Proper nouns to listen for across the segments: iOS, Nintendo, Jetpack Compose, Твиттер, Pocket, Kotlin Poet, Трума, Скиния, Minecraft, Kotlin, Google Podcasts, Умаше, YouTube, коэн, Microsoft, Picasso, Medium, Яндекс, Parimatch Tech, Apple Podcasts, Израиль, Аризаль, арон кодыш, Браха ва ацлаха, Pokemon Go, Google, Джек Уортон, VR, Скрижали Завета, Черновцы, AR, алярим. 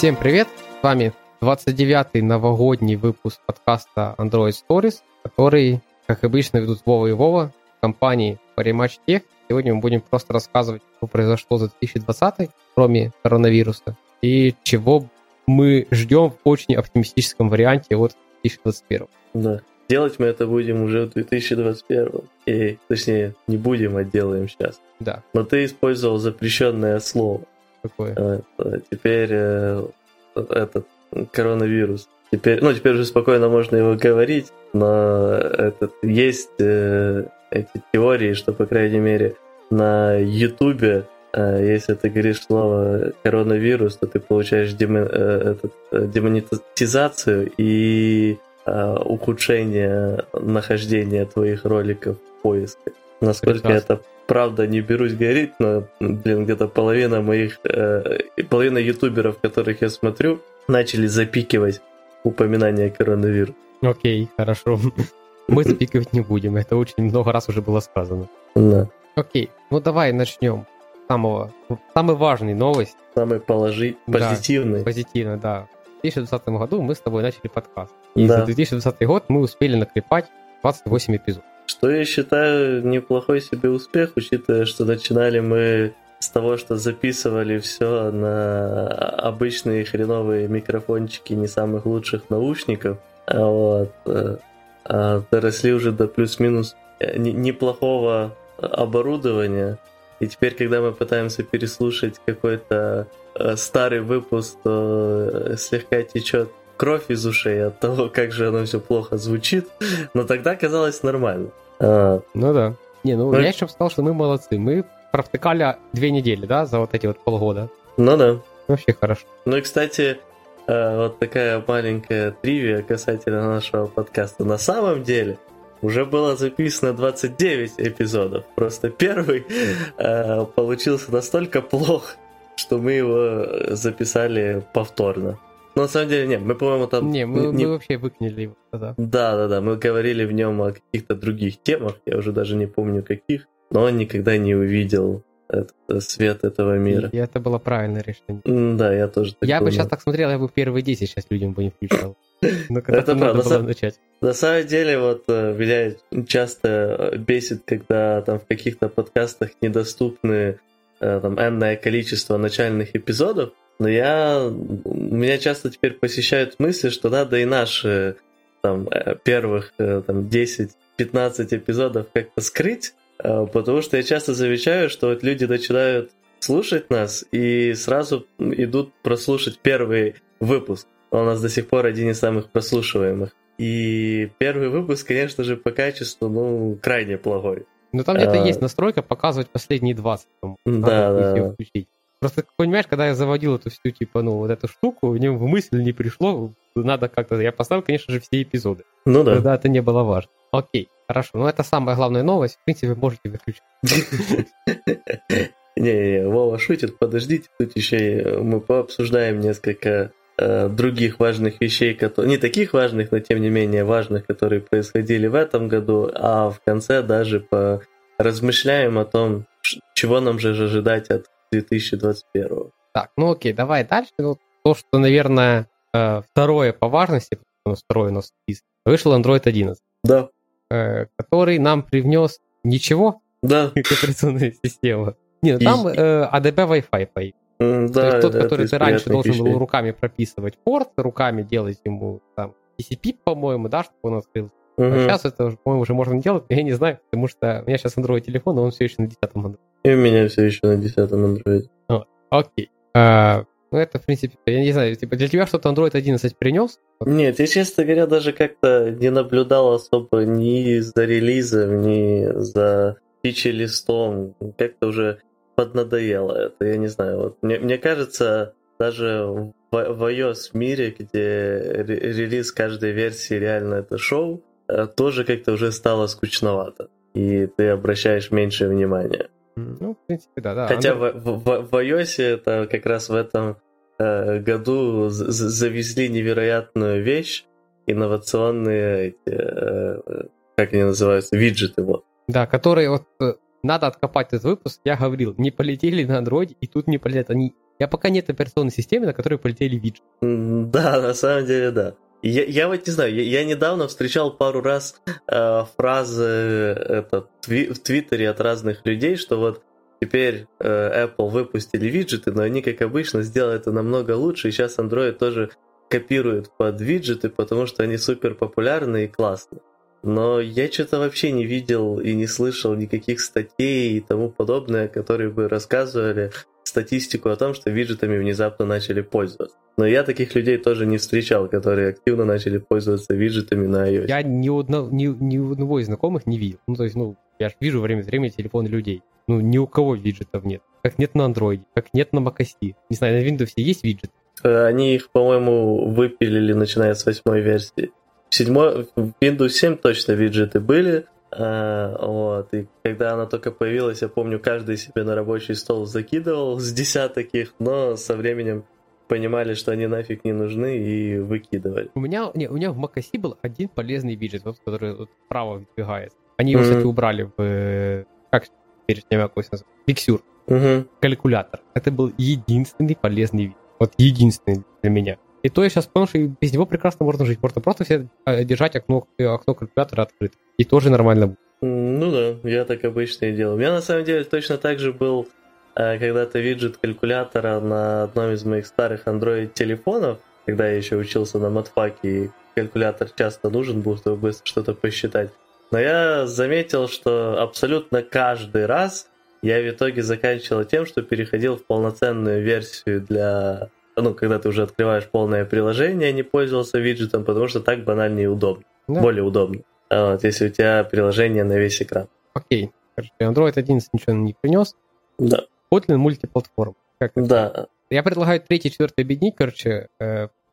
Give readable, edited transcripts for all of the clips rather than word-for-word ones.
Всем привет! С вами 29-й новогодний выпуск подкаста Android Stories, который, как обычно, ведут Вова и Вова в компании Parimatch Tech. Сегодня мы будем просто рассказывать, что произошло за 2020, кроме коронавируса, и чего мы ждем в очень оптимистическом варианте от 2021. Да. Делать мы это будем уже в 2021. И, точнее, не будем, а делаем сейчас. Да. Но ты использовал запрещенное слово. Какое? Теперь этот коронавирус. Теперь уже спокойно можно его говорить, но есть эти теории, что, по крайней мере, на YouTube, если ты говоришь слово коронавирус, то ты получаешь демонетизацию и ухудшение нахождения твоих роликов в поиске. Насколько прекрасно. Это правда, не берусь говорить, но, где-то половина ютуберов, которых я смотрю, начали запикивать упоминание коронавируса. Окей, хорошо. Мы запикивать не будем, это очень много раз уже было сказано. Да. Окей, ну давай начнем с самой важной новости. Самой позитивной. Да, позитивно, да. В 2020 году мы с тобой начали подкаст. И да. За 2020 год мы успели наклепать 28 эпизодов. Что я считаю неплохой себе успех, учитывая, что начинали мы с того, что записывали все на обычные хреновые микрофончики не самых лучших наушников. Доросли уже до плюс-минус неплохого оборудования. И теперь, когда мы пытаемся переслушать какой-то старый выпуск, то слегка течет кровь из ушей от того, как же оно все плохо звучит. Но тогда казалось нормально. Ну да. Я еще бы сказал, что мы молодцы. Мы провтыкали 2 недели, да, за вот эти вот полгода. Ну да. Вообще хорошо. Ну и, кстати, вот такая маленькая тривия касательно нашего подкаста. На самом деле уже было записано 29 эпизодов. Просто первый получился настолько плох, что мы его записали повторно. Но на самом деле, мы, по-моему, там... Мы вообще выкинули его тогда. Да-да-да, мы говорили в нем о каких-то других темах, я уже даже не помню каких, но он никогда не увидел свет этого мира. И это было правильное решение. Да, я тоже так думаю. Я бы сейчас так смотрел, я бы первые 10 сейчас людям бы не включал. Но когда-то надо было начать. На самом деле, меня часто бесит, когда там в каких-то подкастах недоступны там энное количество начальных эпизодов, но меня часто теперь посещают мысли, что надо и наши там первых 10-15 эпизодов как-то скрыть, потому что я часто замечаю, что люди начинают слушать нас и сразу идут прослушать первый выпуск. Он у нас до сих пор один из самых прослушиваемых. И первый выпуск, конечно же, по качеству, крайне плохой. Но там где-то есть настройка показывать последние 20. Да. Просто, понимаешь, когда я заводил эту всю, эту штуку, мне в мысль не пришло, надо как-то... Я поставил, конечно же, все эпизоды. Ну да. Когда это не было важно. Окей, хорошо. Но это самая главная новость. В принципе, можете выключить. Не-не-не, Вова шутит, подождите. Тут еще мы пообсуждаем несколько других важных вещей, не таких важных, но тем не менее важных, которые происходили в этом году, а в конце даже размышляем о том, чего нам же ожидать от 2021. Так, окей, давай дальше. То, что, наверное, второе по важности, потому что второе у нас список, вышел Android 11. Да. Который нам привнес ничего. Да. Как операционная система. Нет, там ADB Wi-Fi появился. Да, то есть тот, который ты раньше должен был руками прописывать порт, руками делать ему там TCP, по-моему, да, чтобы он открылся. Угу. А сейчас это, по-моему, уже можно делать, я не знаю, потому что у меня сейчас Android телефон, но он все еще на 10-м Android. И у меня все еще на 10-м Android. Окей. Это, в принципе, я не знаю, для тебя что-то Android 11 принес? Нет, я, честно говоря, даже как-то не наблюдал особо ни за релизом, ни за фичи-листом. Как-то уже поднадоело это, я не знаю. Мне кажется, даже в iOS мире, где релиз каждой версии реально это шоу, тоже как-то уже стало скучновато. И ты обращаешь меньше внимания. В принципе, да. Хотя в iOS это как раз в этом году завезли невероятную вещь, инновационные как они называются, виджеты. Да, которые надо откопать этот выпуск, я говорил, не полетели на Android, и тут не полетят. Они Я пока нет операционной системы, на которой полетели виджеты. Да, на самом деле, да. Я вот не знаю, я недавно встречал пару раз фразы в Твиттере от разных людей, что вот теперь Apple выпустили виджеты, но они, как обычно, сделали это намного лучше, и сейчас Android тоже копирует под виджеты, потому что они супер популярны и классные. Но я что-то вообще не видел и не слышал никаких статей и тому подобное, которые бы рассказывали статистику о том, что виджетами внезапно начали пользоваться. Но я таких людей тоже не встречал, которые активно начали пользоваться виджетами на iOS. Я ни одного из знакомых не видел. Ну, то есть, я же вижу время от времени телефоны людей. Ни у кого виджетов нет. Как нет на Android, как нет на Mac OS. Не знаю, на Windows есть виджеты? Они их, по-моему, выпилили, начиная с 8-й версии. В Windows 7 точно виджеты были. Вот. И когда она только появилась, я помню, каждый себе на рабочий стол закидывал с десяток их, но со временем понимали, что они нафиг не нужны, и выкидывали. У меня в Mac OS был один полезный виджет, который справа выдвигается. Они его, кстати, убрали в... Как перед ними Mac OS называется? Фиксюр. Калькулятор. Это был единственный полезный виджет. Вот единственный для меня. И то я сейчас понял, что и без него прекрасно можно жить. Можно просто все держать окно калькулятора открыто. И тоже нормально будет. Ну да, я так обычно и делал. У меня на самом деле точно так же был когда-то виджет калькулятора на одном из моих старых Android-телефонов, когда я еще учился на матфаке, и калькулятор часто нужен был, чтобы быстро что-то посчитать. Но я заметил, что абсолютно каждый раз я в итоге заканчивал тем, что переходил в полноценную версию для... когда ты уже открываешь полное приложение, не пользовался виджетом, потому что так банальнее и удобно. Да. Более удобно. Вот, если у тебя приложение на весь экран. Окей. Android 11 ничего не принес. Да. Kotlin мультиплатформ. Да. Я предлагаю 3-4 объединить.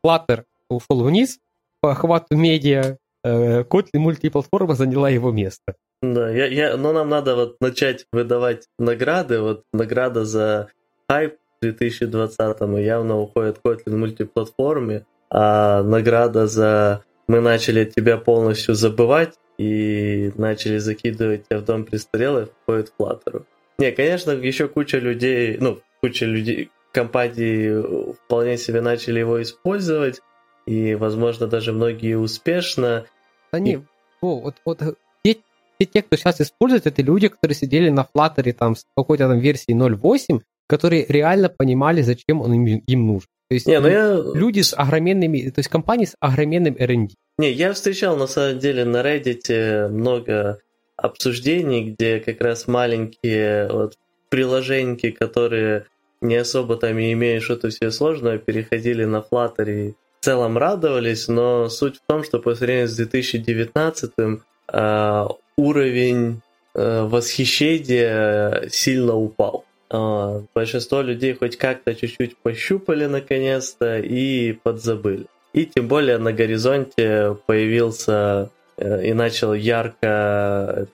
Flutter ушел вниз по охвату медиа. Kotlin мультиплатформа заняла его место. Да. Но нам надо начать выдавать награды. Награда за хайп в 2020-м явно уходит Kotlin в мультиплатформе, а награда за «Мы начали тебя полностью забывать и начали закидывать тебя в дом престарелых» уходит Flutter. Не, конечно, еще куча людей, компании вполне себе начали его использовать, и, возможно, даже многие успешно. Те, кто сейчас использует, это люди, которые сидели на Flutter с какой-то версии 0.8, которые реально понимали, зачем он им нужен. То есть люди с огроменными... То есть компании с огроменным R&D. Не, я встречал, на самом деле, на Reddit много обсуждений, где как раз маленькие приложеньки, которые не особо там и имеют что-то все сложное, переходили на Flutter и в целом радовались, но суть в том, что по сравнению с 2019-м уровень восхищения сильно упал. Большинство людей хоть как-то чуть-чуть пощупали наконец-то и подзабыли. И тем более на горизонте появился и начал ярко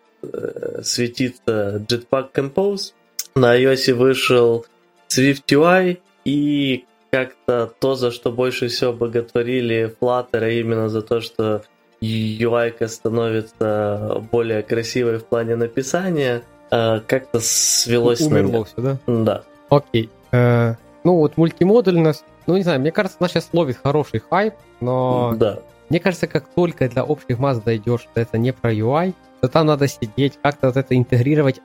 светиться Jetpack Compose. На iOS вышел SwiftUI, и как-то то, за что больше всего боготворили Flutter, именно за то, что UI-ка становится более красивой в плане написания, как-то свелось с нами. Умерло всё, да? Да. Окей. Мультимодуль у нас... не знаю, мне кажется, она сейчас ловит хороший хайп, но... Да. Мне кажется, как только для общих масс дойдешь, что это не про UI, то там надо сидеть, как-то это интегрировать,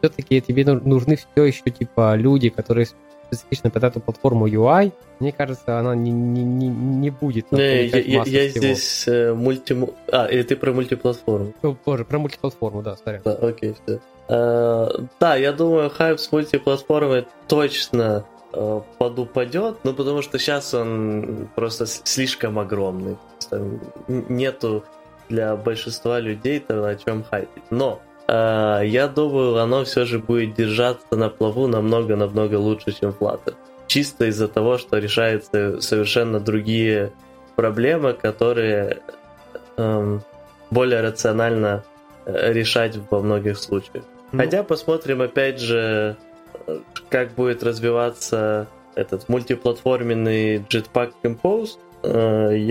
все-таки тебе нужны все еще люди, которые специфично под эту платформу UI. Мне кажется, она не будет... Я здесь или ты про мультиплатформу? Боже, про мультиплатформу, да, сорян. Да, окей, все. Да, я думаю, хайп с мультиплатформой точно подупадет, потому что сейчас он просто слишком огромный. Там нету для большинства людей того, о чем хайпить. Но я думаю, оно все же будет держаться на плаву намного-намного лучше, чем Flutter. Чисто из-за того, что решаются совершенно другие проблемы, которые более рационально решать во многих случаях. Хотя посмотрим, опять же, как будет развиваться этот мультиплатформенный Jetpack Compose.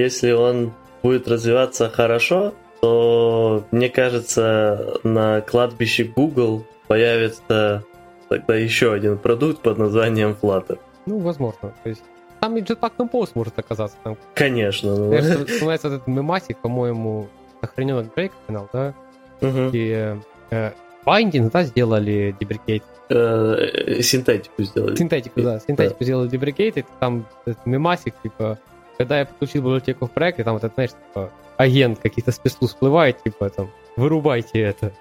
Если он будет развиваться хорошо, то, мне кажется, на кладбище Google появится тогда еще один продукт под названием Flutter. Ну, возможно. То есть там и Jetpack Compose может оказаться. Там, конечно. Конечно, становится этот мемасик, по-моему, охрененок Drake канал, да? Угу. И Binding, да, сделали Deprecated. Синтетику сделали. Синтетику, да. Синтетику сделали Deprecated. Там мемасик, типа, когда я подключил библиотеку в проект, и там вот это, знаешь, типа, агент каких-то спецслужб всплывает, типа, там, вырубайте это.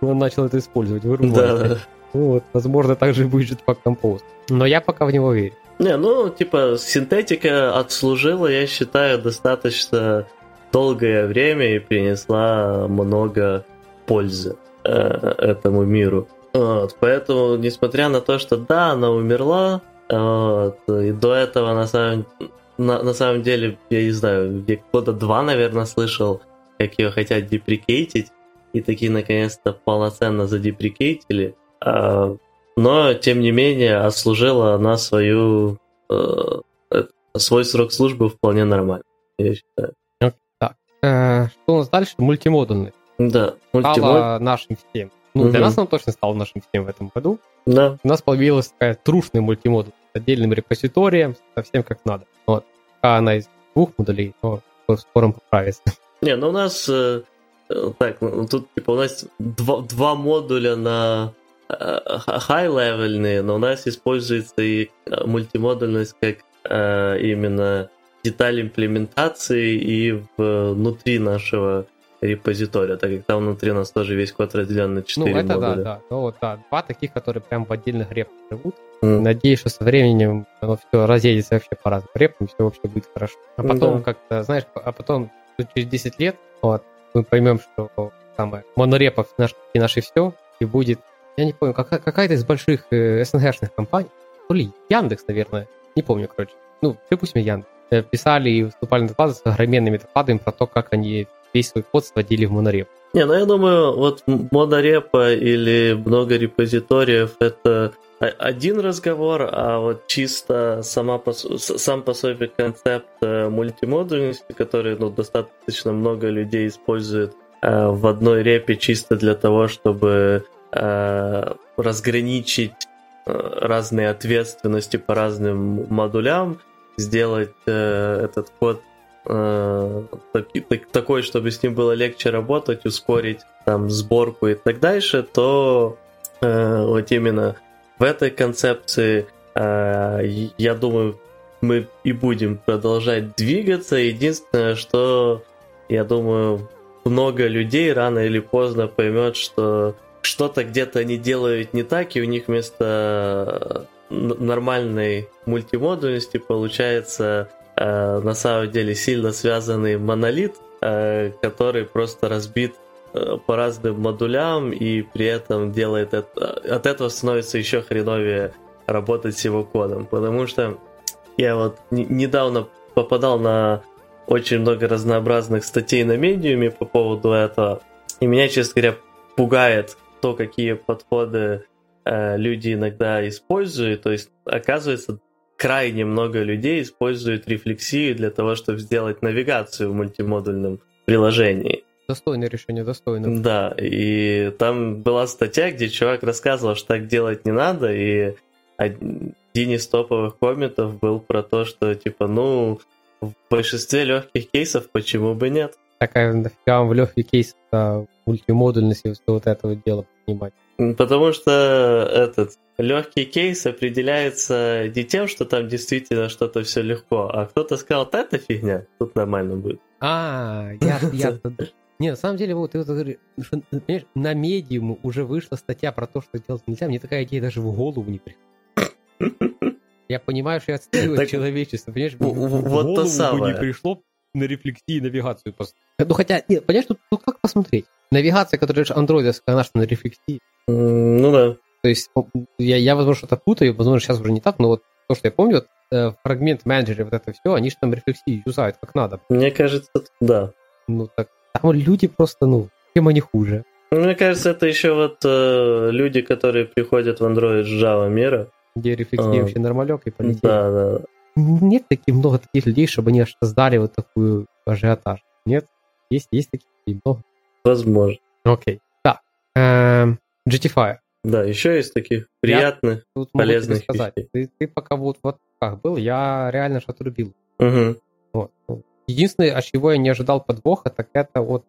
Он начал это использовать, вырубайте. Да. Вот, возможно, также будет Jetpack Compose. Но я пока в него верю. Не, ну, типа, синтетика отслужила, я считаю, достаточно долгое время и принесла много пользы этому миру. Вот, поэтому, несмотря на то, что да, она умерла, вот, и до этого на самом деле, я не знаю, я года два, наверное, слышал, как ее хотят деприкейтить, и такие, наконец-то, полноценно задеприкейтили. Но, тем не менее, отслужила она свой срок службы вполне нормально, я считаю. Так, что у нас дальше? Мультимодульность. Да, стала нашим всем. Ну, для нас она точно стала нашим всем в этом году. Да. У нас появилась такая трушная мультимодуль с отдельным репозиторием, совсем как надо. Вот. А она из двух модулей, то в скором поправится. Не, ну у нас... Так, тут типа у нас два модуля на high-level'ные, но у нас используется и мультимодульность как именно деталь имплементации и внутри нашего репозитория, так как там внутри у нас тоже весь код разделен на 4 модуля. Ну, это модуля. Да. Ну, вот, да. Два таких, которые прям в отдельных репах живут. Надеюсь, что со временем оно все разъедется вообще по разным репам, все вообще будет хорошо. А потом как-то, знаешь, через 10 лет вот, мы поймем, что самое монорепов и наше все, и будет, я не помню, какая-то из больших СНГ-шных компаний, то ли Яндекс, наверное, не помню, короче, ну, допустим, Яндекс, писали и выступали на доклады с огроменными докладами про то, как они весь свой код сводили в монореп. Не, ну я думаю, вот монорепа или много репозиториев — это один разговор, а вот чисто сам по себе концепт мультимодульности, который, ну, достаточно много людей использует в одной репе чисто для того, чтобы разграничить разные ответственности по разным модулям, сделать этот код такой, чтобы с ним было легче работать, ускорить там сборку и так дальше, то вот именно в этой концепции, я думаю, мы и будем продолжать двигаться. Единственное, что, я думаю, много людей рано или поздно поймет, что что-то где-то они делают не так, и у них вместо нормальной мультимодульности получается на самом деле сильно связанный монолит, который просто разбит по разным модулям, и при этом делает от этого становится еще хреновее работать с его кодом, потому что я вот недавно попадал на очень много разнообразных статей на медиуме по поводу этого, и меня, честно говоря, пугает то, какие подходы люди иногда используют. То есть, оказывается, крайне много людей используют рефлексию для того, чтобы сделать навигацию в мультимодульном приложении. Достойное решение, достойное. Да, и там была статья, где чувак рассказывал, что так делать не надо, и один из топовых комментов был про то, что, типа, ну, в большинстве легких кейсов почему бы нет. Такая нафига вам в легкий кейс мультимодульность и вот этого дела понимать. Потому что этот легкий кейс определяется не тем, что там действительно что-то все легко, а кто-то сказал, да, это фигня, тут нормально будет. Не, на самом деле, вот ты говоришь, понимаешь, на медиуму уже вышла статья про то, что делать нельзя, мне такая идея даже в голову не приходила. Я понимаю, что я отстреливаю человечество, понимаешь, в голову не пришло на рефлексии и навигацию. Ну хотя, нет, понимаешь, тут как посмотреть? Навигация, которая же андроидовская, она что, на рефлексии? Ну да. То есть я, возможно, что-то путаю, возможно, сейчас уже не так, но вот то, что я помню, вот, фрагмент-менеджеры, вот это все, они же там рефлексии юзают как надо. Мне кажется, да. Ну так, там люди просто, ну, тем они хуже. Мне кажется, это еще вот люди, которые приходят в Android с Java мира. Где рефлексии вообще нормалек и полетели. Да. Нет таких много таких людей, чтобы они аж создали вот такую ажиотаж. Нет? Есть таких людей много. Возможно. Окей. Так. Jetify. Да, еще есть таких приятных, полезных вещей. Ты пока вот как был, я реально что-то любил. Угу. Вот. Единственное, от чего я не ожидал подвоха, так это от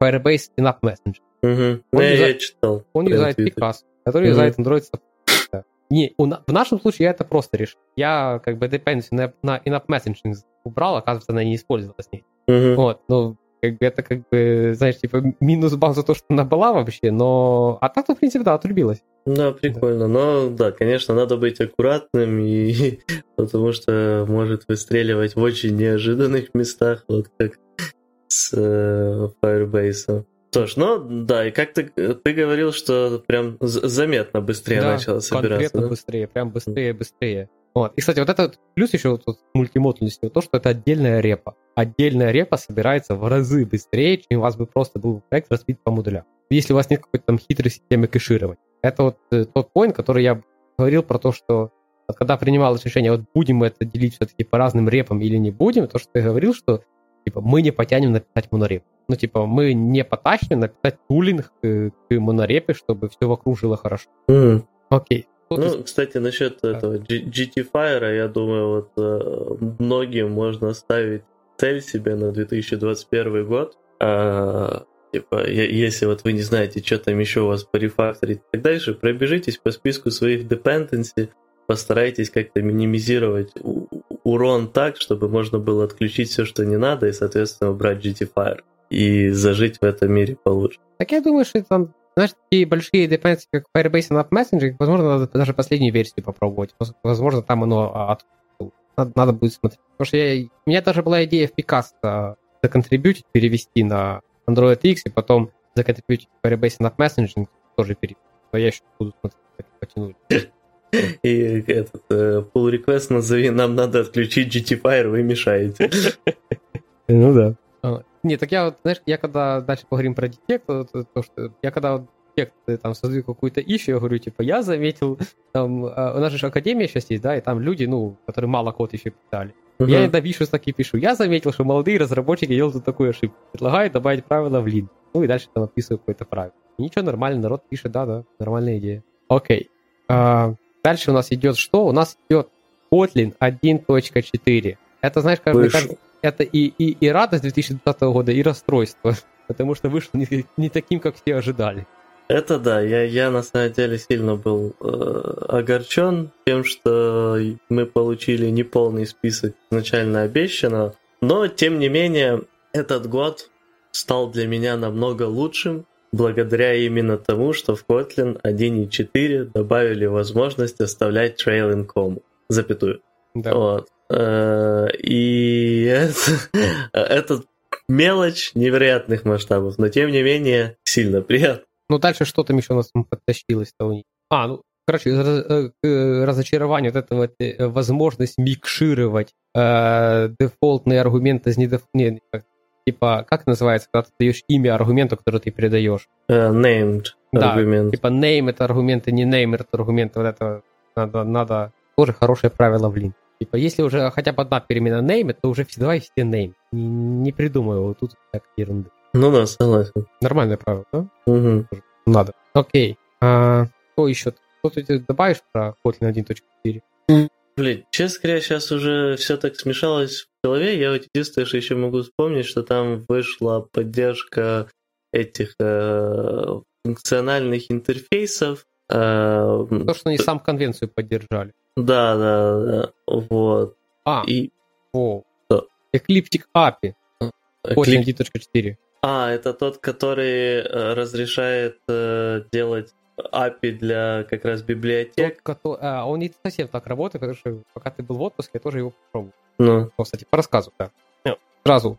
Firebase in App Messenger. Угу. Я читал. Он юзает Picasso, который юзает Android Stories. Не, в нашем случае я это просто решил. Я как бы dependency на in-app messaging убрал, оказывается, она не использовалась с ней. Угу. Вот, ну, как бы это как бы, знаешь, типа минус балл за то, что она была вообще, но... А так-то, в принципе, да, отрубилась. Да, прикольно, да. Но, да, конечно, надо быть аккуратным, и... потому что может выстреливать в очень неожиданных местах, вот как с Firebase. Слушай, ну да, и как ты говорил, что прям заметно быстрее начало собираться. Конкретно да? быстрее, прям быстрее. Вот. И, кстати, вот этот плюс еще вот мультимотульности, то, что это отдельная репа. Отдельная репа собирается в разы быстрее, чем у вас бы просто был проект разбит по модулям. Если у вас нет какой-то там хитрой системы кэширования. Это вот тот поинт, который я говорил про то, что вот, когда принималось решение, вот будем мы это делить все-таки по разным репам или не будем, то, что ты говорил, что типа мы не потянем написать монореп. Ну, типа, мы не потащим написать тулинг к монорепе, чтобы все вокруг жило хорошо. Окей. Ну, кстати, насчет этого GT-Fire, я думаю, вот многим можно оставить цель себе на 2021 год. Типа, если вот вы не знаете, что там еще у вас порефакторить и так дальше, пробежитесь по списку своих dependency, постарайтесь как-то минимизировать урон так, чтобы можно было отключить все, что не надо, и, соответственно, убрать GT-Fire и зажить в этом мире получше. Так я думаю, что там, знаешь, такие большие dependency, как Firebase и App Messenger, возможно, надо даже последнюю версию попробовать. Возможно, там оно откуда. Надо будет смотреть. Потому что у меня даже была идея в Picasso законтрибьютить, перевести на Android X, и потом законтрибьютить Firebase и App Messenger тоже перевести. Но я еще буду смотреть, как потянуть. И этот pull request назови, нам надо отключить GT-Fire, вы мешаете. Ну да. Не, так я вот, знаешь, я когда дальше поговорим про детект, то, что я когда детект там создаю какую-то issue, я говорю, типа, я заметил, там, у нас же академия сейчас есть, да, и там люди, ну, которые мало код еще писали. Uh-huh. Я иногда вижу, так и пишу. Я заметил, что молодые разработчики делают вот такую ошибку. Предлагаю добавить правила в лид. Ну и дальше там описываю какое-то правило. И ничего, нормально, народ пишет, да, нормальная идея. Окей. Дальше у нас идет что? У нас идет Kotlin 1.4. Это, знаешь, как бы... Это и радость 2020 года, и расстройство, потому что вышло не таким, как все ожидали. Это да, я на самом деле сильно был огорчен тем, что мы получили неполный список изначально обещанного, но, тем не менее, этот год стал для меня намного лучшим, благодаря именно тому, что в Kotlin 1.4 добавили возможность оставлять trailing кому, запятую. Да. Вот. И это мелочь невероятных масштабов, но тем не менее сильно приятно. Ну дальше что там еще у нас подтащилось-то у них? К разочарованию вот этого возможность микшировать дефолтные аргументы с недефолтными. Типа, как называется, когда ты даешь имя аргументу, который ты передаешь? Named аргумент. Да, типа name это аргументы, не name это аргументы. Вот это надо тоже хорошее правило в линии. Типа, если уже хотя бы одна перемена name, то уже давай все name. Не придумываю, вот тут так ерунды. Ну да, согласен. Нормальное правило, да? Угу. Надо. Окей. Что еще? Что ты добавишь про Kotlin 1.4? Блин, честно говоря, сейчас уже все так смешалось в голове. Я вот единственное, что еще могу вспомнить, что там вышла поддержка этих функциональных интерфейсов. То, что они сам конвенцию поддержали. Да, вот. Ecliptic API. Kotlin 1.4. Это тот, который разрешает делать API для как раз библиотек. Он не совсем так работает, потому что пока ты был в отпуске, я тоже его попробовал. Кстати, по рассказу, да. Сразу,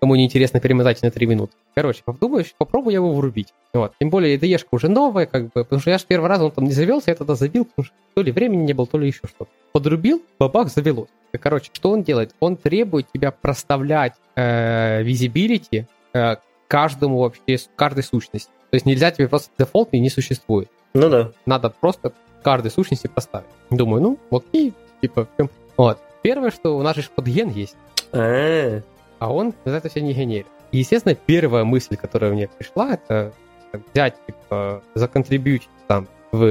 кому не интересно, перемотать на 3 минуты. Короче, подумаешь, попробую я его врубить. Вот. Тем более, IDE-шка уже новая, как бы, потому что я же первый раз он там не завелся, я тогда забил, потому что то ли времени не было, то ли еще что-то. Подрубил, бабах, завелось. Короче, что он делает? Он требует тебя проставлять visibility каждому вообще, каждой сущности. То есть нельзя тебе просто дефолтный не существует. Ну да. Надо просто каждой сущности поставить. Думаю, окей, типа, вот. Первое, что у нас же подген есть. А он за это все не генерит. И, естественно, первая мысль, которая мне пришла, это взять, типа, законтрибьютить там в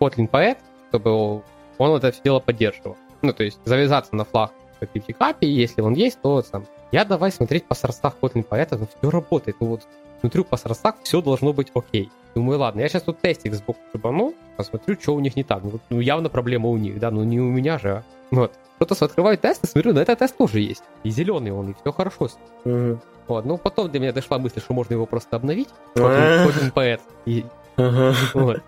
Kotlin Poet, чтобы он это все дело поддерживал. Ну, то есть завязаться на флаг PPT-капи, если он есть, то там... Я давай смотреть по сорсах Kotlin Poet, но все работает. Ну, вот смотрю по сорсах, все должно быть окей. Думаю, ладно, я сейчас тут тестик сбоку шибану, посмотрю, что у них не так. Ну, явно проблема у них, да, ну не у меня же, а. Вот. Кто-то открываю тест и смотрю, на этот тест тоже есть. И зеленый он, и все хорошо. Mm-hmm. Вот, ну потом до меня дошла мысль, что можно его просто обновить. Kotlin Poet. И... Uh-huh. Вот.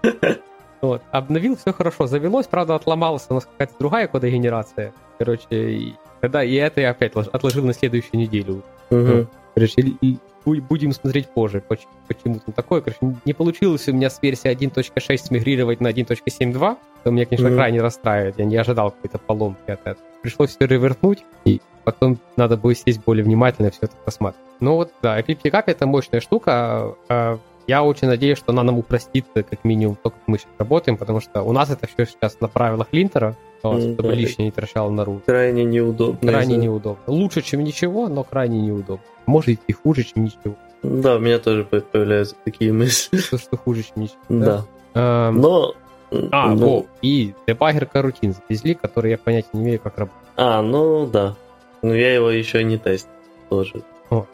Вот. Обновил, все хорошо, завелось, правда, отломалась у нас какая-то другая кодогенерация. Короче, и когда и это я опять отложил на следующую неделю. Uh-huh. Короче, и будем смотреть позже, почему-то такое. Короче, не получилось у меня с версии 1.6 смигрировать на 1.7.2, что меня, конечно, крайне расстраивает. Я не ожидал какой-то поломки от этого. Пришлось все ревернуть, и потом надо было сесть более внимательно, все это посмотреть. Ну вот, да, IPPCAP — это мощная штука. Я очень надеюсь, что она нам упростит, как минимум, то, как мы сейчас работаем, потому что у нас это все сейчас на правилах линтера, чтобы лишнее не торчало наружу. Крайне неудобно. Крайне неудобно. Лучше, чем ничего, но крайне неудобно. Может, и хуже, чем ничего. Да, у меня тоже появляются такие мысли. Что хуже, чем ничего. Да. Но... и дебаггерка рутин завезли, который я понятия не имею, как работает. А, ну да. Но я его еще не тестил тоже.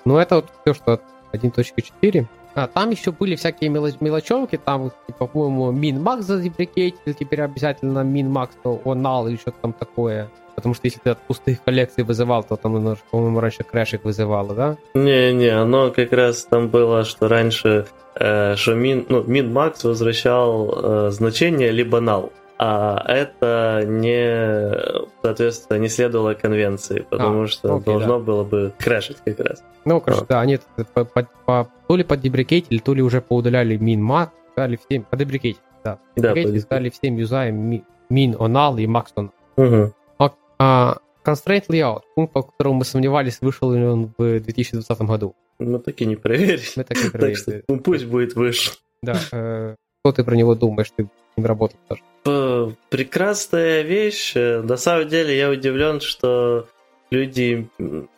Ну это вот все, что от 1.4. А, там еще были всякие мелочевки, там, типа, по-моему, min-max задеприкейтил, теперь обязательно min-max, то onal или что-то там такое. Потому что если ты от пустых коллекций вызывал, то там, по-моему, раньше крэшик вызывало, да? Не-не, оно как раз там было, что раньше, что min-max возвращал значение либо null. А это не, соответственно, не следовало конвенции, потому что должно было бы крашить как раз. Ну, короче, да, они то ли поддебрикетили, то ли уже поудаляли min-max, стали всем поддебрикетили, да. Поддебрикетили, стали всем юзаем min-onal и max-onal. Угу. Constraint Layout, пункт, по которому мы сомневались, вышел ли он в 2020 году. Мы так и не проверили. Мы так и проверили. Так что пусть будет выше. Да, что ты про него думаешь, ты не работал даже? Прекрасная вещь. На самом деле я удивлен, что люди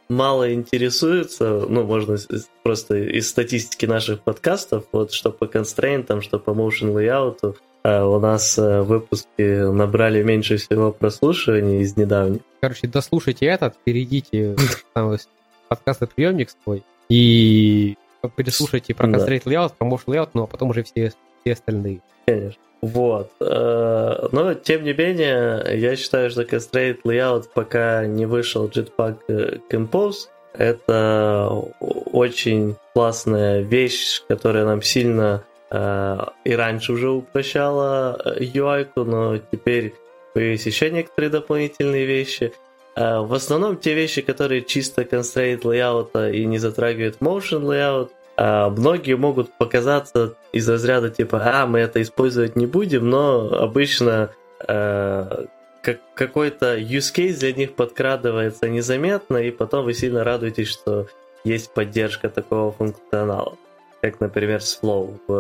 мало интересуются, ну, можно просто из статистики наших подкастов, вот что по констрейнтам, что по Motion Layout, у нас выпуски набрали меньше всего прослушиваний из недавних. Короче, дослушайте этот, перейдите в подкастоприемник свой и переслушайте про Constraint Layout, про Motion Layout, ну, а потом уже все остальные. Конечно. Вот. Но, тем не менее, я считаю, что Constraint Layout, пока не вышел Jetpack Compose, это очень классная вещь, которая нам сильно и раньше уже упрощала UI-ку, но теперь появились еще некоторые дополнительные вещи. В основном те вещи, которые чисто Constraint Layout и не затрагивают Motion Layout, многие могут показаться из разряда типа, мы это использовать не будем, но обычно какой-то use case для них подкрадывается незаметно, и потом вы сильно радуетесь, что есть поддержка такого функционала, как, например, с Flow в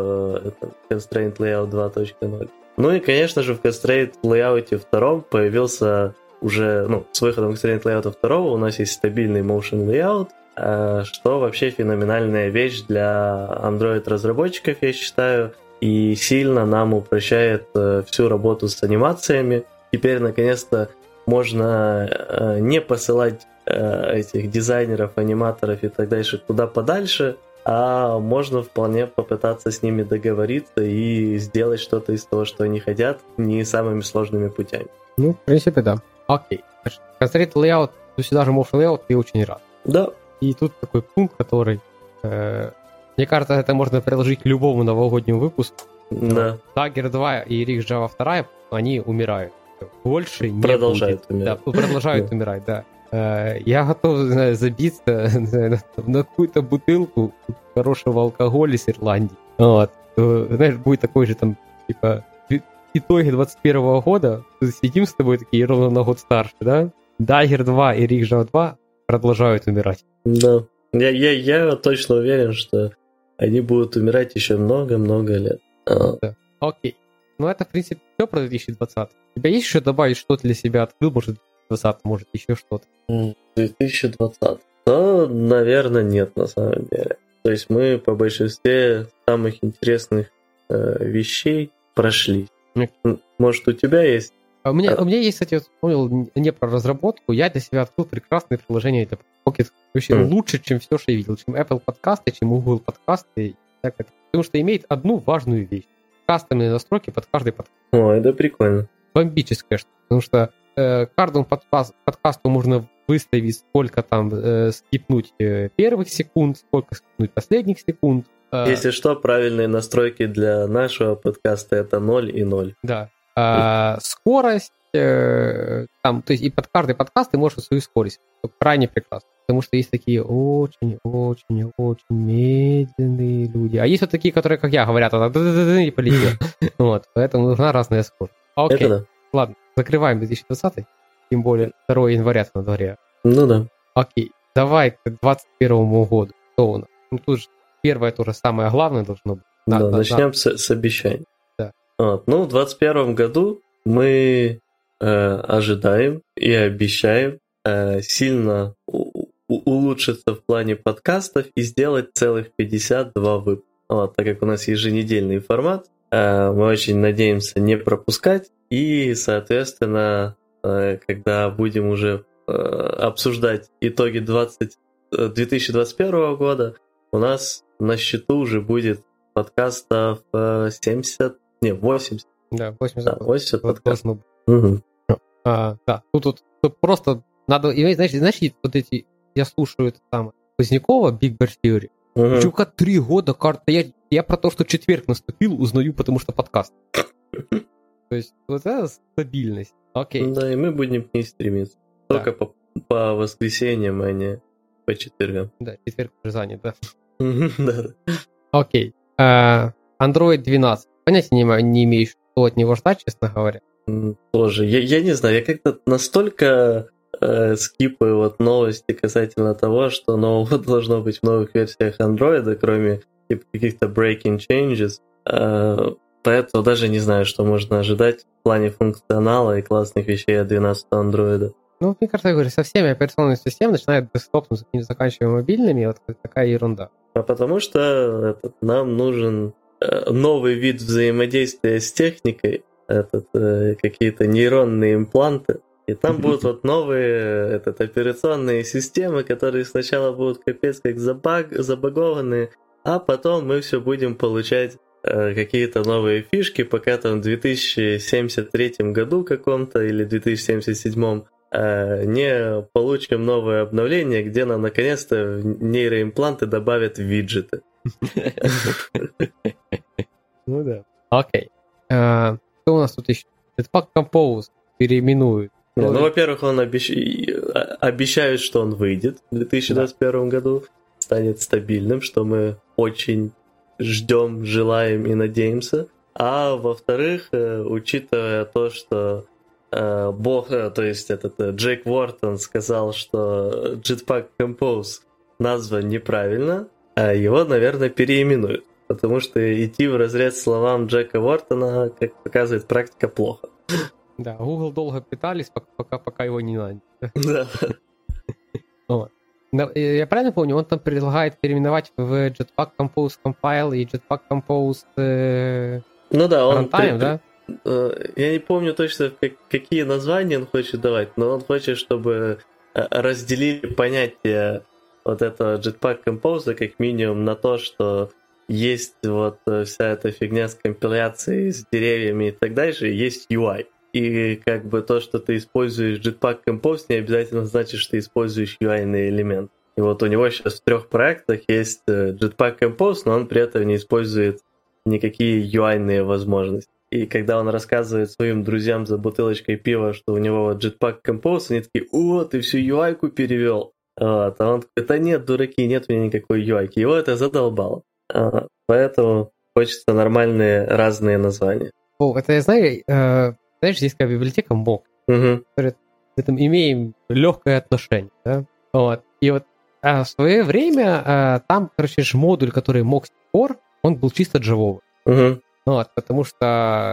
Constraint Layout 2.0. Ну и, конечно же, в Constraint Layout 2 появился уже, с выходом Constraint Layout 2 у нас есть стабильный Motion Layout, что вообще феноменальная вещь для Android-разработчиков, я считаю, и сильно нам упрощает всю работу с анимациями. Теперь, наконец-то, можно не посылать этих дизайнеров, аниматоров и так дальше куда подальше, а можно вполне попытаться с ними договориться и сделать что-то из того, что они хотят, не самыми сложными путями. Ну, в принципе, да. Окей. Constraint Layout, то есть даже Motion Layout, ты очень рад. Да. И тут такой пункт, который, мне кажется, это можно приложить к любому новогоднему выпуску. Да. Dagger 2 и Rix Java 2, они умирают. Больше не продолжают будет. Умирать. Да, продолжают умирать, да. Я готов забиться на какую-то бутылку хорошего алкоголя из Ирландии. Вот. Знаешь, будет такой же там, типа, итоги 21 года, сидим с тобой такие ровно на год старше, да? Dagger 2 и Rix Java 2 продолжают умирать. Да. Я точно уверен, что они будут умирать еще много-много лет. Да. Окей. Ну, это, в принципе, все про 2020. У тебя есть еще добавить, что ты для себя открыл? Может, 2020, может, еще что-то? 2020? Ну, наверное, нет, на самом деле. То есть мы по большинстве самых интересных вещей прошли. Может, у тебя есть? У меня есть, кстати, вспомнил не про разработку. Я для себя открыл прекрасное приложение. Это Pocket. Лучше, чем все, что я видел. Чем Apple Подкасты, чем Google Подкасты. Потому что имеет одну важную вещь. Кастомные настройки под каждый подкаст. О, это прикольно. Бомбическое что-то. Потому что каждому подкасту можно выставить, сколько там скипнуть первых секунд, сколько скипнуть последних секунд. Если что, правильные настройки для нашего подкаста это 0 и 0. Да. Скорость, там, то есть и под каждый подкаст ты можешь свою скорость. Это крайне прекрасно. Потому что есть такие очень-очень-очень медленные люди. А есть вот такие, которые, как я, говорят, вот так, и полетел. Вот, поэтому нужна разная скорость. Окей, ладно, закрываем 2020, тем более 2 января на дворе. Ну да. Окей, давай к 2021 году. Что у нас? Ну тут же первое тоже самое главное должно быть. Да, начнем с обещаний. Да. Вот. Ну, в 2021 году мы ожидаем и обещаем сильно улучшиться в плане подкастов и сделать целых 52 выпуска. Вот, так как у нас еженедельный формат, мы очень надеемся не пропускать, и, соответственно, когда будем уже обсуждать итоги 2021 года, у нас на счету уже будет подкастов 80. Да, 80 подкастов. Угу. Да, тут просто надо, знаешь, вот эти я слушаю это самое Позднякова, Big Bear Theory. Uh-huh. Чука 3 года карта. Я про то, что четверг наступил, узнаю, потому что подкаст. То есть вот это стабильность. Окей. Да, и мы будем к ней стремиться. Только по воскресеньям, а не по четвергам. Да, четверг уже занят, да. Да. Окей. Android 12. Понятия не имеешь, что от него ждать, честно говоря. Тоже. Я не знаю, я как-то настолько скипы вот новости касательно того, что нового должно быть в новых версиях Android, кроме каких-то breaking changes. Поэтому даже не знаю, что можно ожидать в плане функционала и классных вещей от 12-го Android. Ну, мне кажется, я говорю, со всеми операционными системами, начиная от десктопных, заканчивая мобильными, вот такая ерунда. А потому что нам нужен новый вид взаимодействия с техникой, какие-то нейронные импланты. И там будут вот новые операционные системы, которые сначала будут капец как забагованы, а потом мы все будем получать какие-то новые фишки, пока там в 2073 году каком-то или 2077 не получим новое обновление, где нам наконец-то нейроимпланты добавят виджеты. Ну да. Окей. Что у нас тут еще? Jetpack Compose переименуют. Ну, во-первых, он обещает, что он выйдет в 2021 году, станет стабильным, что мы очень ждем, желаем и надеемся. А во-вторых, учитывая то, что Джек Уортон сказал, что Jetpack Compose назван неправильно, его, наверное, переименуют. Потому что идти вразрез словам Джека Уортона, как показывает практика, плохо. Да, Google долго пытались, пока его не надо. Да. Я правильно помню, он там предлагает переименовать в Jetpack Compose Compile и Jetpack Compose Runtime, да? Я не помню точно, какие названия он хочет давать, но он хочет, чтобы разделили понятие вот этого Jetpack Compose как минимум на то, что есть вот вся эта фигня с компиляцией, с деревьями и так дальше, есть UI. И как бы то, что ты используешь Jetpack Compose, не обязательно значит, что ты используешь UI-ный элемент. И вот у него сейчас в 3 проектах есть Jetpack Compose, но он при этом не использует никакие UI-ные возможности. И когда он рассказывает своим друзьям за бутылочкой пива, что у него вот Jetpack Compose, они такие: «О, ты всю UI-ку перевел!» Вот. А он такой: «Да нет, дураки, нет у меня никакой UI-ки». Его это задолбало. Поэтому хочется нормальные разные названия. Это я знаю... Знаешь, здесь такая библиотека МОК, которая мы там имеем легкое отношение, да? Вот. И вот в свое время там, короче, модуль, который МОК Core, он был чисто джавовый. Вот, потому что,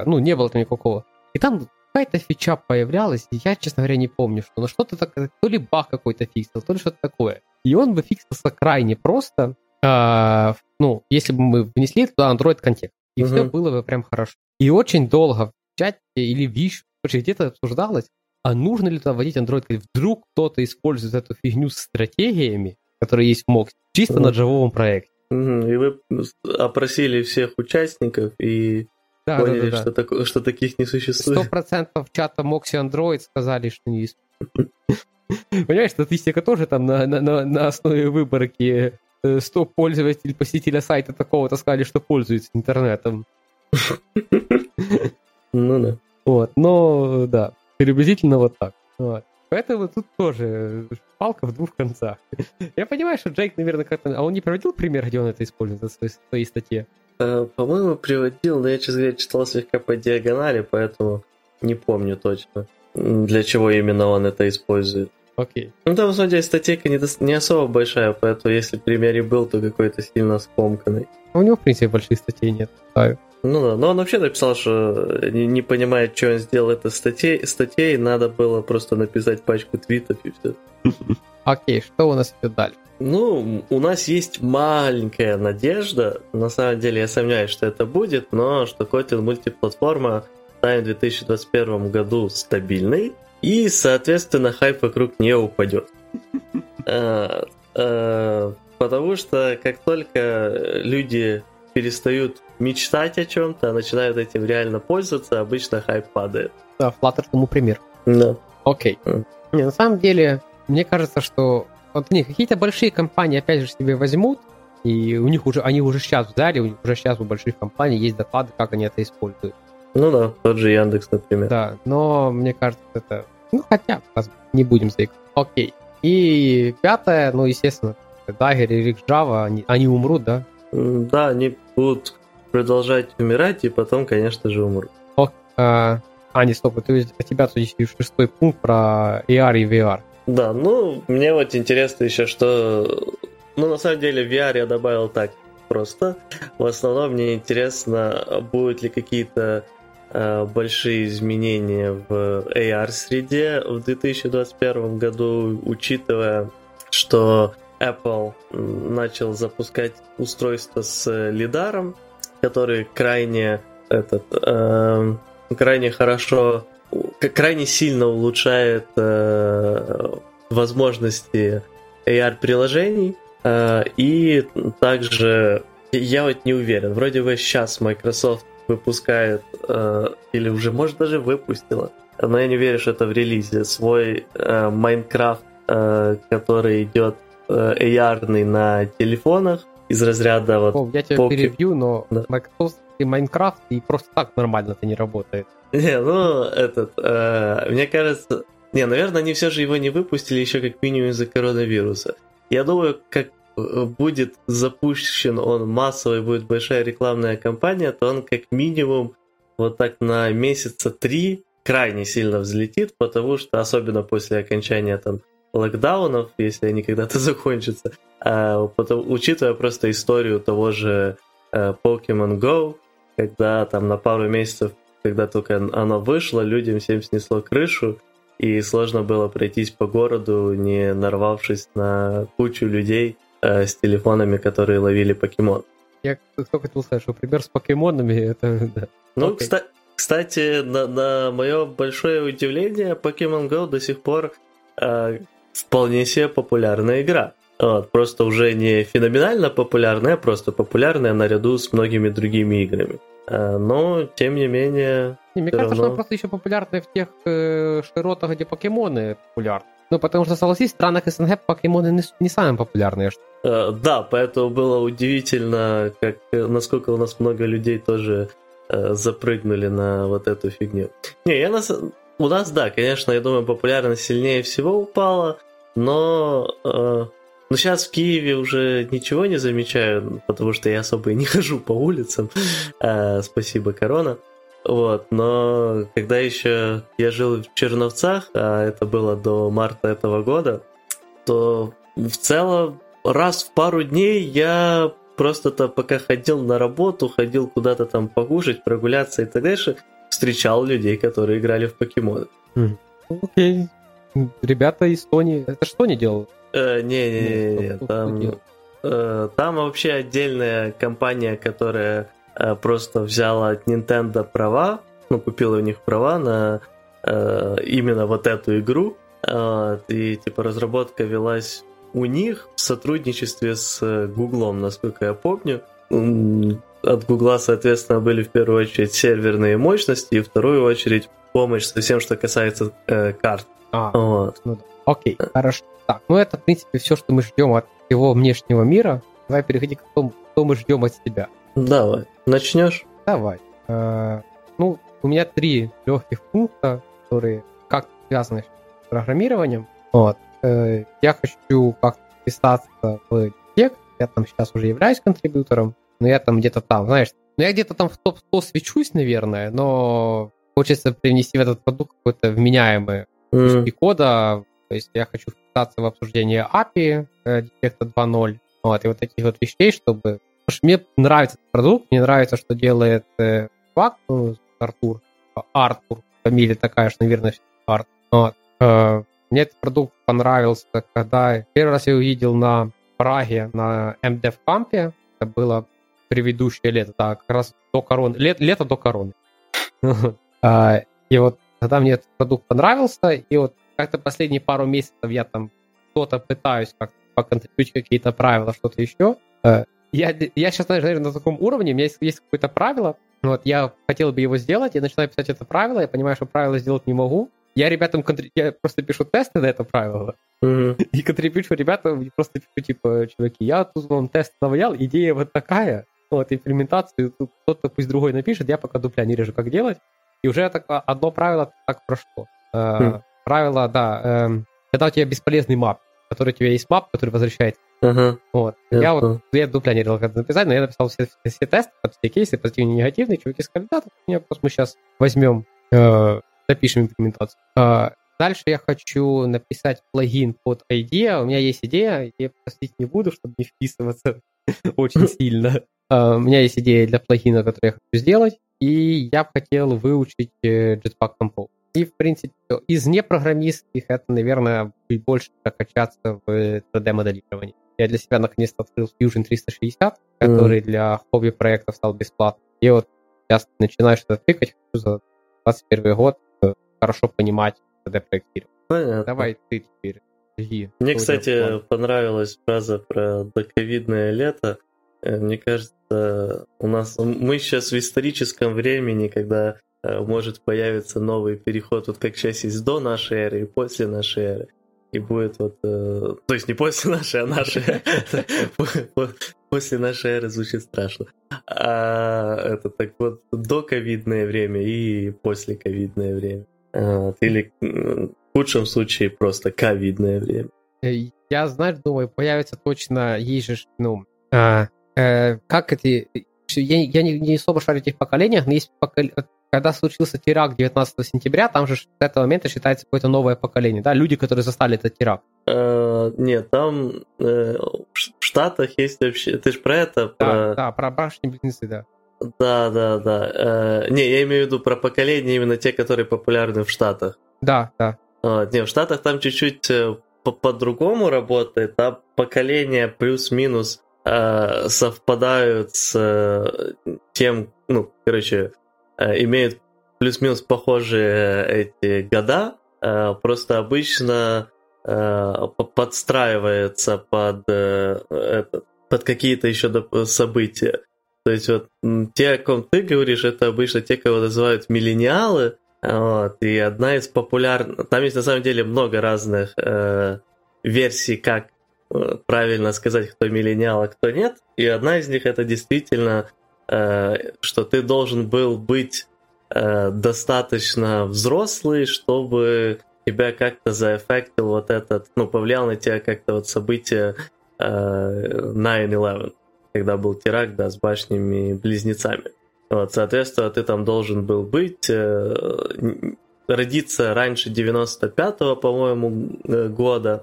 не было там никакого. И там какая-то фича появлялась, и я, честно говоря, не помню, что, но что-то такое, то ли баг какой-то фиксил, то ли что-то такое. И он бы фиксился крайне просто, ну, если бы мы внесли туда Android-контекст, и все было бы прям хорошо. И очень долго в чате или в ищу, где-то обсуждалось, а нужно ли туда вводить Android-контекст? Вдруг кто-то использует эту фигню с стратегиями, которые есть в Mox, чисто на джавовом проекте. И вы опросили всех участников и поняли, да. Что таких не существует. 100% чата Moxie Android сказали, что не используют. Понимаешь, статистика тоже там на основе выборки 100 пользователей, посетителя сайта такого-то сказали, что пользуются интернетом. Ну да. Вот, но да, приблизительно вот так. Вот. Поэтому тут тоже палка в двух концах. Я понимаю, что Джейк, наверное, как-то... А он не приводил пример, где он это использует в своей статье? По-моему, приводил, но я, честно говоря, читал слегка по диагонали, поэтому не помню точно, для чего именно он это использует. Окей. Ну, там, в самом деле, статейка не особо большая, поэтому если пример и был, то какой-то сильно скомканный. У него, в принципе, больших статей нет. Ну да, но он вообще написал, что не понимает, что он сделал это статьей, надо было просто написать пачку твитов и все. Окей, что у нас идет дальше? Ну, у нас есть маленькая надежда, на самом деле я сомневаюсь, что это будет, но что Kotlin мультиплатформа станет в 2021 году стабильной, и, соответственно, хайп вокруг нее упадет. Потому что как только люди перестают мечтать о чем-то, а начинают этим реально пользоваться, обычно хайп падает. Да, Flutter тому пример. Да. Окей. Не, на самом деле, мне кажется, что вот не, какие-то большие компании опять же себе возьмут, и у них уже, они уже сейчас взяли, у них уже сейчас у больших компаний есть доклады, как они это используют. Ну да, тот же Яндекс, например. Да, но мне кажется, это... Ну, хотя, не будем заигрывать. Окей. И пятое, ну, естественно, Dagger и Java, они умрут, да? Да, они будут продолжать умирать, и потом, конечно же, умрут. Стоп, ты, у тебя тут есть шестой пункт про AR и VR. Да, ну, мне вот интересно еще, что... Ну, на самом деле, VR я добавил так просто. В основном мне интересно, будут ли какие-то большие изменения в AR-среде в 2021 году, учитывая, что Apple начал запускать устройство с LiDAR, который крайне сильно улучшает возможности AR-приложений. И также я вот не уверен, вроде бы сейчас Microsoft выпускает, или уже, может, даже выпустила, но я не верю, что это в релизе, свой Minecraft, который идет AR-ный на телефонах из разряда вот... Я тебя перебью, но да. Microsoft и Minecraft и просто так нормально это не работает. Не, ну, мне кажется... Не, наверное, они все же его не выпустили еще как минимум из-за коронавируса. Я думаю, как будет запущен он массово и будет большая рекламная кампания, то он как минимум вот так на месяца 3 крайне сильно взлетит, потому что особенно после окончания там локдаунов, если они когда-то закончатся, учитывая просто историю того же Pokemon Go, когда там на пару месяцев, когда только оно вышло, людям всем снесло крышу, и сложно было пройтись по городу, не нарвавшись на кучу людей с телефонами, которые ловили покемон. Я только сказал, что пример с покемонами, это... Да. Ну, кстати, на мое большое удивление, Pokemon Go до сих пор вполне себе популярная игра. Вот, просто уже не феноменально популярная, а просто популярная наряду с многими другими играми. Но, тем не менее... Мне кажется, равно... что она просто еще популярная в тех широтах, где покемоны популярны. Ну, потому что, согласись, в странах СНГ покемоны не самые популярные. Да, поэтому было удивительно, насколько у нас много людей тоже запрыгнули на вот эту фигню. Не, у нас, да, конечно, я думаю, популярность сильнее всего упала, но сейчас в Киеве уже ничего не замечаю, потому что я особо и не хожу по улицам. Спасибо, корона. Вот, но когда еще я жил в Черновцах, а это было до марта этого года, то в целом раз в пару дней я просто-то пока ходил на работу, ходил куда-то там покушать, прогуляться и так дальше, встречал людей, которые играли в покемоны. Окей. Ребята из Sony... Это что они делали? Не-не-не, там... Там вообще отдельная компания, которая просто взяла от Nintendo права, ну, купила у них права на именно вот эту игру, и типа разработка велась у них в сотрудничестве с Гуглом, насколько я помню. От Гугла, соответственно, были в первую очередь серверные мощности, и в вторую очередь помощь со всем, что касается карт. Вот. Ну, окей, хорошо. Так, ну это, в принципе, все, что мы ждем от всего внешнего мира. Давай переходи к тому, что мы ждем от себя. Давай. Начнешь? Давай. Ну, у меня 3 легких пункта, которые как-то связаны с программированием. Вот. Я хочу как-то вписаться в текст. Я там сейчас уже являюсь контрибьютором, но я там где-то там, знаешь, ну я где-то там в топ-100 свечусь, наверное, но хочется привнести в этот продукт какой-то вменяемый куски кода. То есть я хочу вписаться в обсуждение API Detector 2.0, вот, и вот таких вот вещей, чтобы... Потому что мне нравится этот продукт, мне нравится, что делает факт, Артур, фамилия такая же, наверное, Артур. Вот. Мне этот продукт понравился, когда первый раз я увидел на Праге, на MDevCamp, это было предыдущее лето, да, как раз до короны, лето до короны. И вот тогда мне этот продукт понравился, и вот как-то последние пару месяцев я там что-то пытаюсь как-то поконтрибьютить какие-то правила, что-то еще. Я сейчас, наверное, на таком уровне, у меня есть какое-то правило, вот, я хотел бы его сделать, я начинаю писать это правило, я понимаю, что правило сделать не могу. Я ребятам, я просто пишу тесты на это правило, и контрибьючу ребятам, просто пишу, типа, чуваки, я тут вам тест наваял, идея вот такая, вот, имплементацию, тут кто-то пусть другой напишет, я пока дупля не режу, как делать. И уже так, одно правило так прошло. Правило, да, когда у тебя бесполезный мап, который у тебя есть мап, который возвращает. Вот. Я дупля не решил как-то написать, но я написал все тесты, все кейсы, позитивные и негативные, чуваки сказали, да, просто мы сейчас возьмем, запишем имплементацию. Дальше я хочу написать плагин под IDEA, у меня есть идея, я простить не буду, чтобы не вписываться очень сильно. У меня есть идея для плагина, который я хочу сделать, и я бы хотел выучить Jetpack Compose. И, в принципе, из непрограммистских это, наверное, чуть больше прокачаться в 3D-моделировании. Я для себя наконец-то открыл Fusion 360, который для хобби-проектов стал бесплатным. И вот сейчас начинаю что-то тыкать, хочу за 2021 год хорошо понимать 3D-проектирование. Понятно. Давай ты теперь. Мне, кстати, понравилась фраза про доковидное лето. Мне кажется, мы сейчас в историческом времени, когда... может появиться новый переход, вот как сейчас есть до нашей эры и после нашей эры. И будет вот... то есть не после нашей, а нашей эры. После нашей эры звучит страшно. Это так вот доковидное время и послековидное время. Или в худшем случае просто ковидное время. Я, знаешь, думаю, появится точно, есть же, ну... как эти... Я не особо шарю в этих поколениях, но есть поколения... Когда случился теракт 19 сентября, там же с этого момента считается какое-то новое поколение, да, люди, которые застали этот теракт. Нет, там в Штатах есть вообще... Ты ж про это? Да, про башни-близнецы, да. Да. Не, я имею в виду про поколения, именно те, которые популярны в Штатах. Да. Не, в Штатах там чуть-чуть по-другому работает, там поколения плюс-минус совпадают с тем, ну, короче... имеют плюс-минус похожие эти года, просто обычно подстраивается под какие-то еще события. То есть вот те, о ком ты говоришь, это обычно те, кого называют миллениалы, вот, и одна из популярных... Там есть на самом деле много разных версий, как правильно сказать, кто миллениал, а кто нет, и одна из них это действительно... что ты должен был быть достаточно взрослый, чтобы тебя как-то заэффектил вот этот, ну, повлиял на тебя как-то вот событие 9/11, когда был теракт, да, с башнями-близнецами. Вот, соответственно, ты там должен был быть, родиться раньше 95-го, по-моему, года,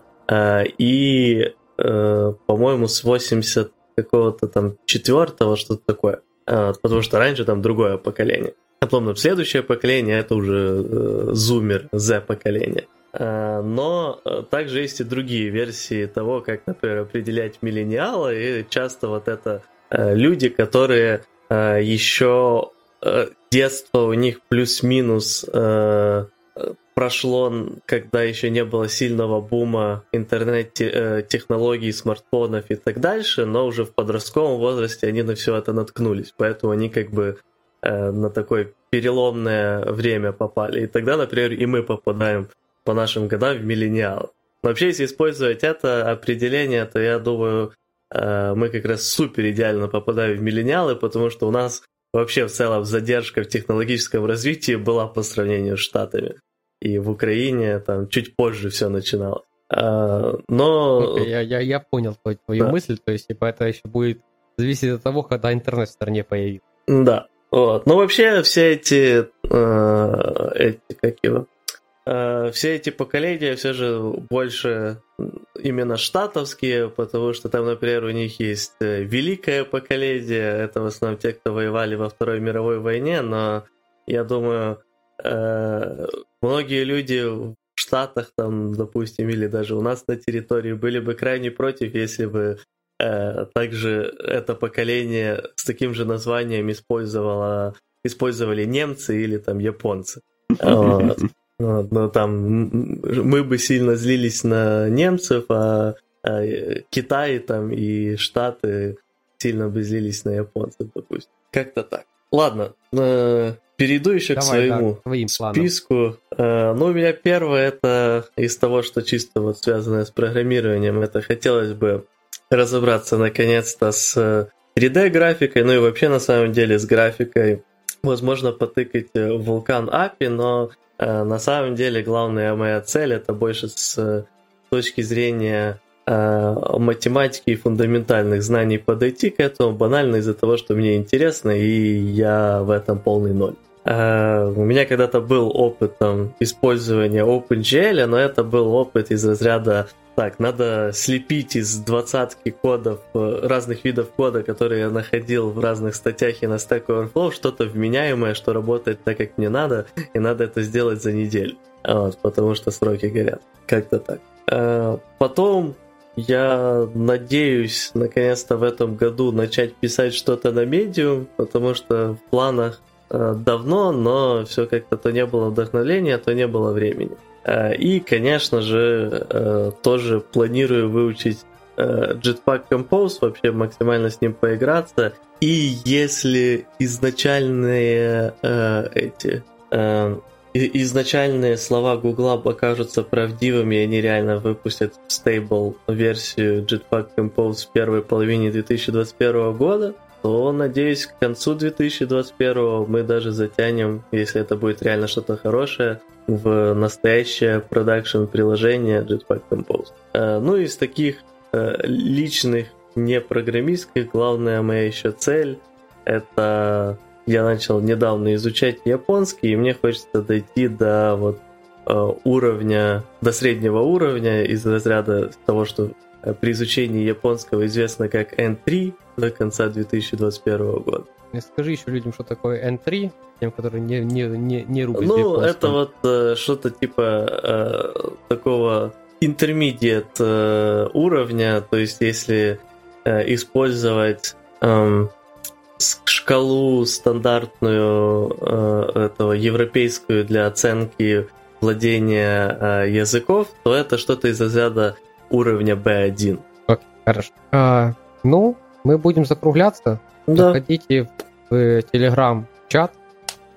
и, по-моему, с 80 какого-то там 4-го, что-то такое. Потому что раньше там другое поколение. Потом следующее поколение, это уже зумер, Z-поколение. Но также есть и другие версии того, как, например, определять миллениала, и часто вот это люди, которые еще детство у них плюс-минус прошло, когда еще не было сильного бума интернет-технологий, смартфонов и так дальше, но уже в подростковом возрасте они на все это наткнулись, поэтому они как бы на такое переломное время попали. И тогда, например, и мы попадаем по нашим годам в миллениал. Но вообще, если использовать это определение, то я думаю, мы как раз супер идеально попадаем в миллениалы, потому что у нас вообще в целом задержка в технологическом развитии была по сравнению с Штатами. И в Украине там чуть позже все начиналось. Но... Okay, я понял твою мысль, то есть типа, это еще будет зависеть от того, когда интернет в стране появится. Да, вот. Но вообще все эти поколения все же больше именно штатовские, потому что там, например, у них есть великое поколение, это в основном те, кто воевали во Второй мировой войне, но я думаю, многие люди в Штатах, там, допустим, или даже у нас на территории были бы крайне против, если бы также это поколение с таким же названием использовали немцы или там японцы. Но там мы бы сильно злились на немцев, а Китай там и Штаты сильно бы злились на японцев, допустим. Как-то так. Ладно, перейду еще к своему списку. Ну, у меня первое, это из того, что чисто вот связано с программированием, это хотелось бы разобраться наконец-то с 3D-графикой, ну и вообще на самом деле с графикой. Возможно, потыкать в Vulkan API, но на самом деле главная моя цель это больше с точки зрения математики и фундаментальных знаний подойти к этому, банально из-за того, что мне интересно, и я в этом полный ноль. У меня когда-то был опыт там, использования OpenGL, но это был опыт из разряда так, надо слепить из 20 кодов, разных видов кода, которые я находил в разных статьях и на Stack Overflow, что-то вменяемое, что работает так, как мне надо, и надо это сделать за неделю, вот, потому что сроки горят, как-то так. Потом я надеюсь, наконец-то в этом году начать писать что-то на Medium, потому что в планах давно, но все как-то то не было вдохновения, то не было времени. И, конечно же, тоже планирую выучить Jetpack Compose, вообще максимально с ним поиграться. И если изначальные слова Гугла покажутся правдивыми, и они реально выпустят стейбл версию Jetpack Compose в первой половине 2021 года, то, надеюсь, к концу 2021 мы даже затянем, если это будет реально что-то хорошее, в настоящее продакшн-приложение Jetpack Compose. Ну и из таких личных, не программистских, главная моя еще цель, это я начал недавно изучать японский, и мне хочется дойти до вот уровня, до среднего уровня из разряда того, что при изучении японского известно как N3 до конца 2021 года. Скажи еще людям, что такое N3, тем, которые не рубят японский. Ну, это вот что-то типа такого intermediate уровня, то есть если использовать шкалу стандартную этого европейскую для оценки владения языков, то это что-то из разряда уровня B1. Окей, хорошо. Ну, мы будем закругляться. Да. Заходите в Telegram-чат,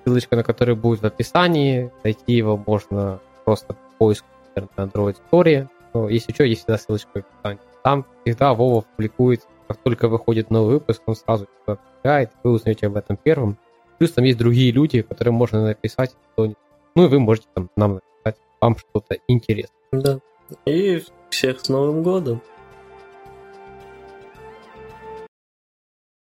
ссылочка на который будет в описании. Найти его можно просто по поиску на Android Stories. Но если что, есть всегда ссылочка в описании. Там всегда Вова публикует, как только выходит новый выпуск, он сразу публикует, вы узнаете об этом первым. Плюс там есть другие люди, которым можно написать что-нибудь. Ну и вы можете там нам написать, вам что-то интересное. Да. И всех с Новым годом!